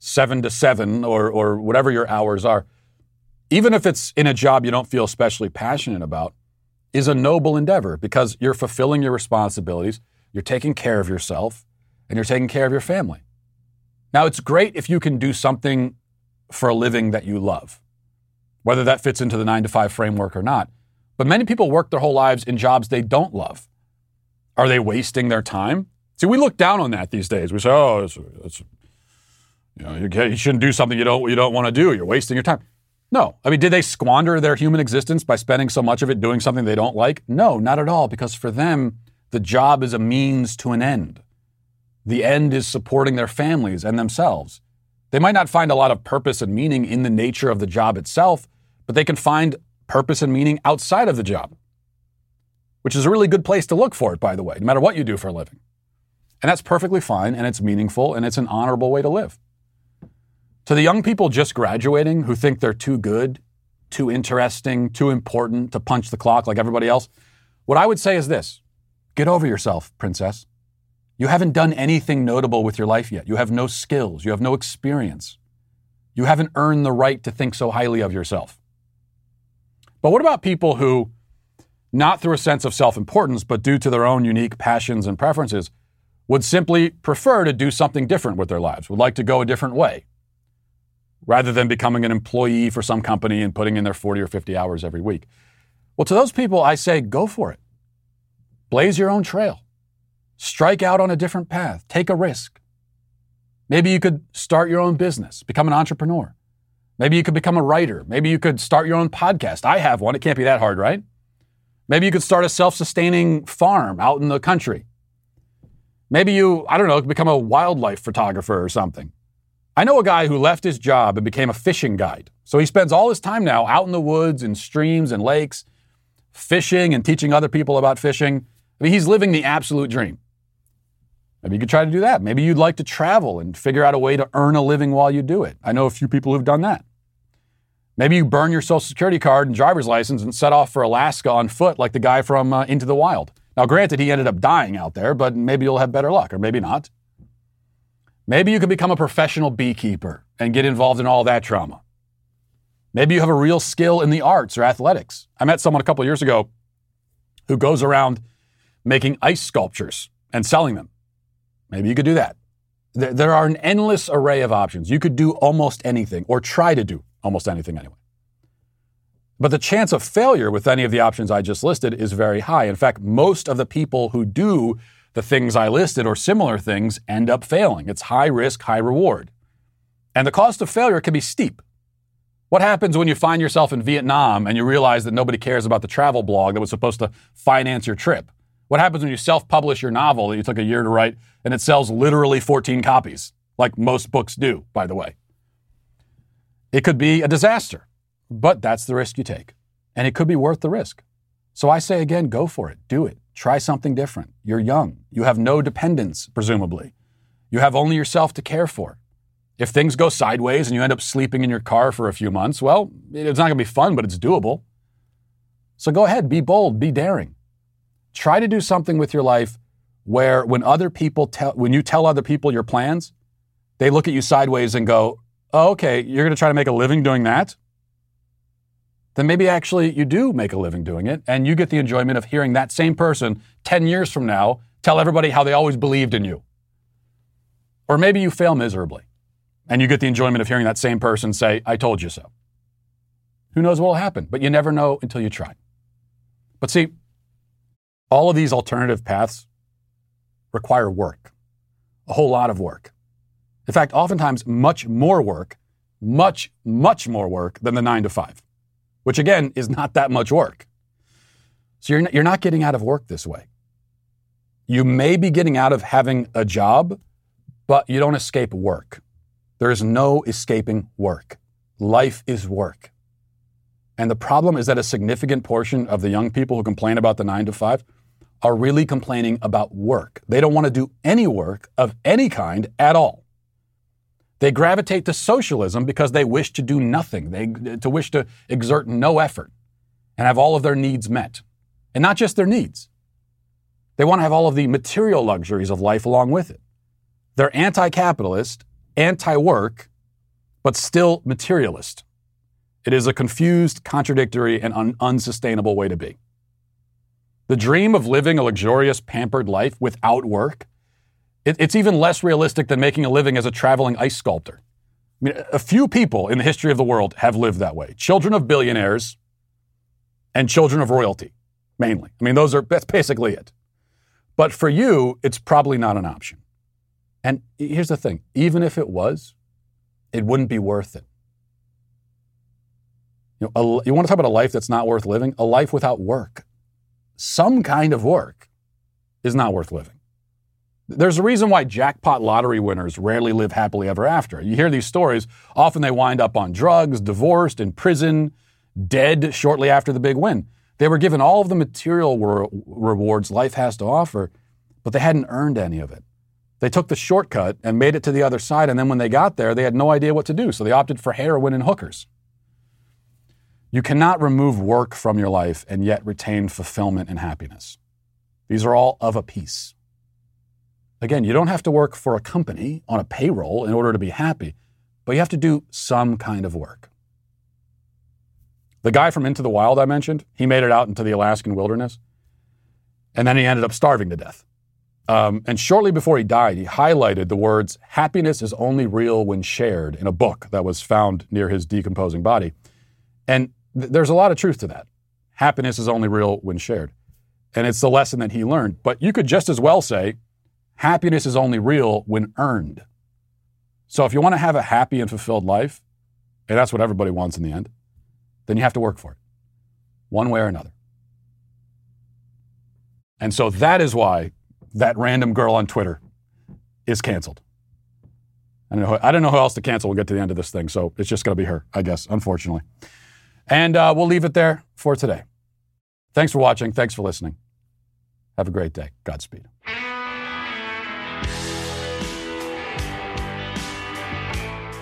7 to 7 or whatever your hours are, even if it's in a job you don't feel especially passionate about, is a noble endeavor because you're fulfilling your responsibilities, you're taking care of yourself, and you're taking care of your family. Now, it's great if you can do something for a living that you love, whether that fits into the 9 to 5 framework or not. But many people work their whole lives in jobs they don't love. Are they wasting their time? See, we look down on that these days. We say, oh, you shouldn't do something you don't want to do. You're wasting your time. No. I mean, did they squander their human existence by spending so much of it doing something they don't like? No, not at all, because for them, the job is a means to an end. The end is supporting their families and themselves. They might not find a lot of purpose and meaning in the nature of the job itself, but they can find purpose and meaning outside of the job, which is a really good place to look for it, by the way, no matter what you do for a living. And that's perfectly fine, and it's meaningful, and it's an honorable way to live. To the young people just graduating who think they're too good, too interesting, too important to punch the clock like everybody else, what I would say is this: get over yourself, princess. You haven't done anything notable with your life yet. You have no skills. You have no experience. You haven't earned the right to think so highly of yourself. But what about people who, not through a sense of self-importance, but due to their own unique passions and preferences, would simply prefer to do something different with their lives, would like to go a different way, rather than becoming an employee for some company and putting in their 40 or 50 hours every week? Well, to those people, I say, go for it. Blaze your own trail. Strike out on a different path. Take a risk. Maybe you could start your own business, become an entrepreneur. Maybe you could become a writer. Maybe you could start your own podcast. I have one. It can't be that hard, right? Maybe you could start a self-sustaining farm out in the country. Maybe you, could become a wildlife photographer or something. I know a guy who left his job and became a fishing guide. So he spends all his time now out in the woods and streams and lakes, fishing and teaching other people about fishing. I mean, he's living the absolute dream. Maybe you could try to do that. Maybe you'd like to travel and figure out a way to earn a living while you do it. I know a few people who've done that. Maybe you burn your Social Security card and driver's license and set off for Alaska on foot like the guy from Into the Wild. Now, granted, he ended up dying out there, but maybe you'll have better luck, or maybe not. Maybe you can become a professional beekeeper and get involved in all that drama. Maybe you have a real skill in the arts or athletics. I met someone a couple years ago who goes around making ice sculptures and selling them. Maybe you could do that. There are an endless array of options. You could do almost anything, or try to do almost anything anyway. But the chance of failure with any of the options I just listed is very high. In fact, most of the people who do the things I listed or similar things end up failing. It's high risk, high reward. And the cost of failure can be steep. What happens when you find yourself in Vietnam and you realize that nobody cares about the travel blog that was supposed to finance your trip? What happens when you self-publish your novel that you took a year to write and it sells literally 14 copies, like most books do, by the way? It could be a disaster, but that's the risk you take. And it could be worth the risk. So I say again, go for it. Do it. Try something different. You're young. You have no dependents, presumably. You have only yourself to care for. If things go sideways and you end up sleeping in your car for a few months, well, it's not going to be fun, but it's doable. So go ahead, be bold, be daring. Try to do something with your life where when you tell other people your plans, they look at you sideways and go, oh, okay, you're going to try to make a living doing that? Then maybe actually you do make a living doing it, and you get the enjoyment of hearing that same person 10 years from now tell everybody how they always believed in you. Or maybe you fail miserably, and you get the enjoyment of hearing that same person say, I told you so. Who knows what will happen, but you never know until you try. But see, all of these alternative paths require work, a whole lot of work. In fact, oftentimes much more work, much, much more work than the 9 to 5, which again is not that much work. So you're not getting out of work this way. You may be getting out of having a job, but you don't escape work. There is no escaping work. Life is work. And the problem is that a significant portion of the young people who complain about the 9 to 5 are really complaining about work. They don't want to do any work of any kind at all. They gravitate to socialism because they wish to do nothing. They wish to exert no effort and have all of their needs met. And not just their needs. They want to have all of the material luxuries of life along with it. They're anti-capitalist, anti-work, but still materialist. It is a confused, contradictory, and unsustainable way to be. The dream of living a luxurious, pampered life without work, it's even less realistic than making a living as a traveling ice sculptor. I mean, a few people in the history of the world have lived that way. Children of billionaires and children of royalty, mainly. I mean, that's basically it. But for you, it's probably not an option. And here's the thing. Even if it was, it wouldn't be worth it. You know, you want to talk about a life that's not worth living? A life without work. Some kind of work is not worth living. There's a reason why jackpot lottery winners rarely live happily ever after. You hear these stories. Often they wind up on drugs, divorced, in prison, dead shortly after the big win. They were given all of the material rewards life has to offer, but they hadn't earned any of it. They took the shortcut and made it to the other side, and then when they got there, they had no idea what to do, so they opted for heroin and hookers. You cannot remove work from your life and yet retain fulfillment and happiness. These are all of a piece. Again, you don't have to work for a company on a payroll in order to be happy, but you have to do some kind of work. The guy from Into the Wild I mentioned, he made it out into the Alaskan wilderness, and then he ended up starving to death. And shortly before he died, he highlighted the words, "Happiness is only real when shared," in a book that was found near his decomposing body. And there's a lot of truth to that. Happiness is only real when shared. And it's the lesson that he learned. But you could just as well say, happiness is only real when earned. So if you want to have a happy and fulfilled life, and that's what everybody wants in the end, then you have to work for it, one way or another. And so that is why that random girl on Twitter is canceled. I don't know who else to cancel. We'll get to the end of this thing, so it's just going to be her, I guess, unfortunately. And we'll leave it there for today. Thanks for watching. Thanks for listening. Have a great day. Godspeed.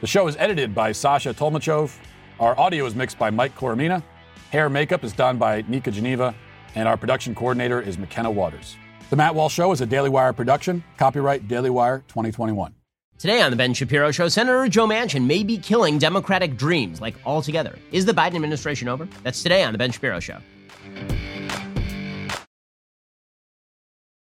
The show is edited by Sasha Tolmachov. Our audio is mixed by Mike Koromina. Hair makeup is done by Nika Geneva. And our production coordinator is McKenna Waters. The Matt Walsh Show is a Daily Wire production. Copyright Daily Wire 2021. Today on The Ben Shapiro Show, Senator Joe Manchin may be killing Democratic dreams, like altogether. Is the Biden administration over? That's today on The Ben Shapiro Show.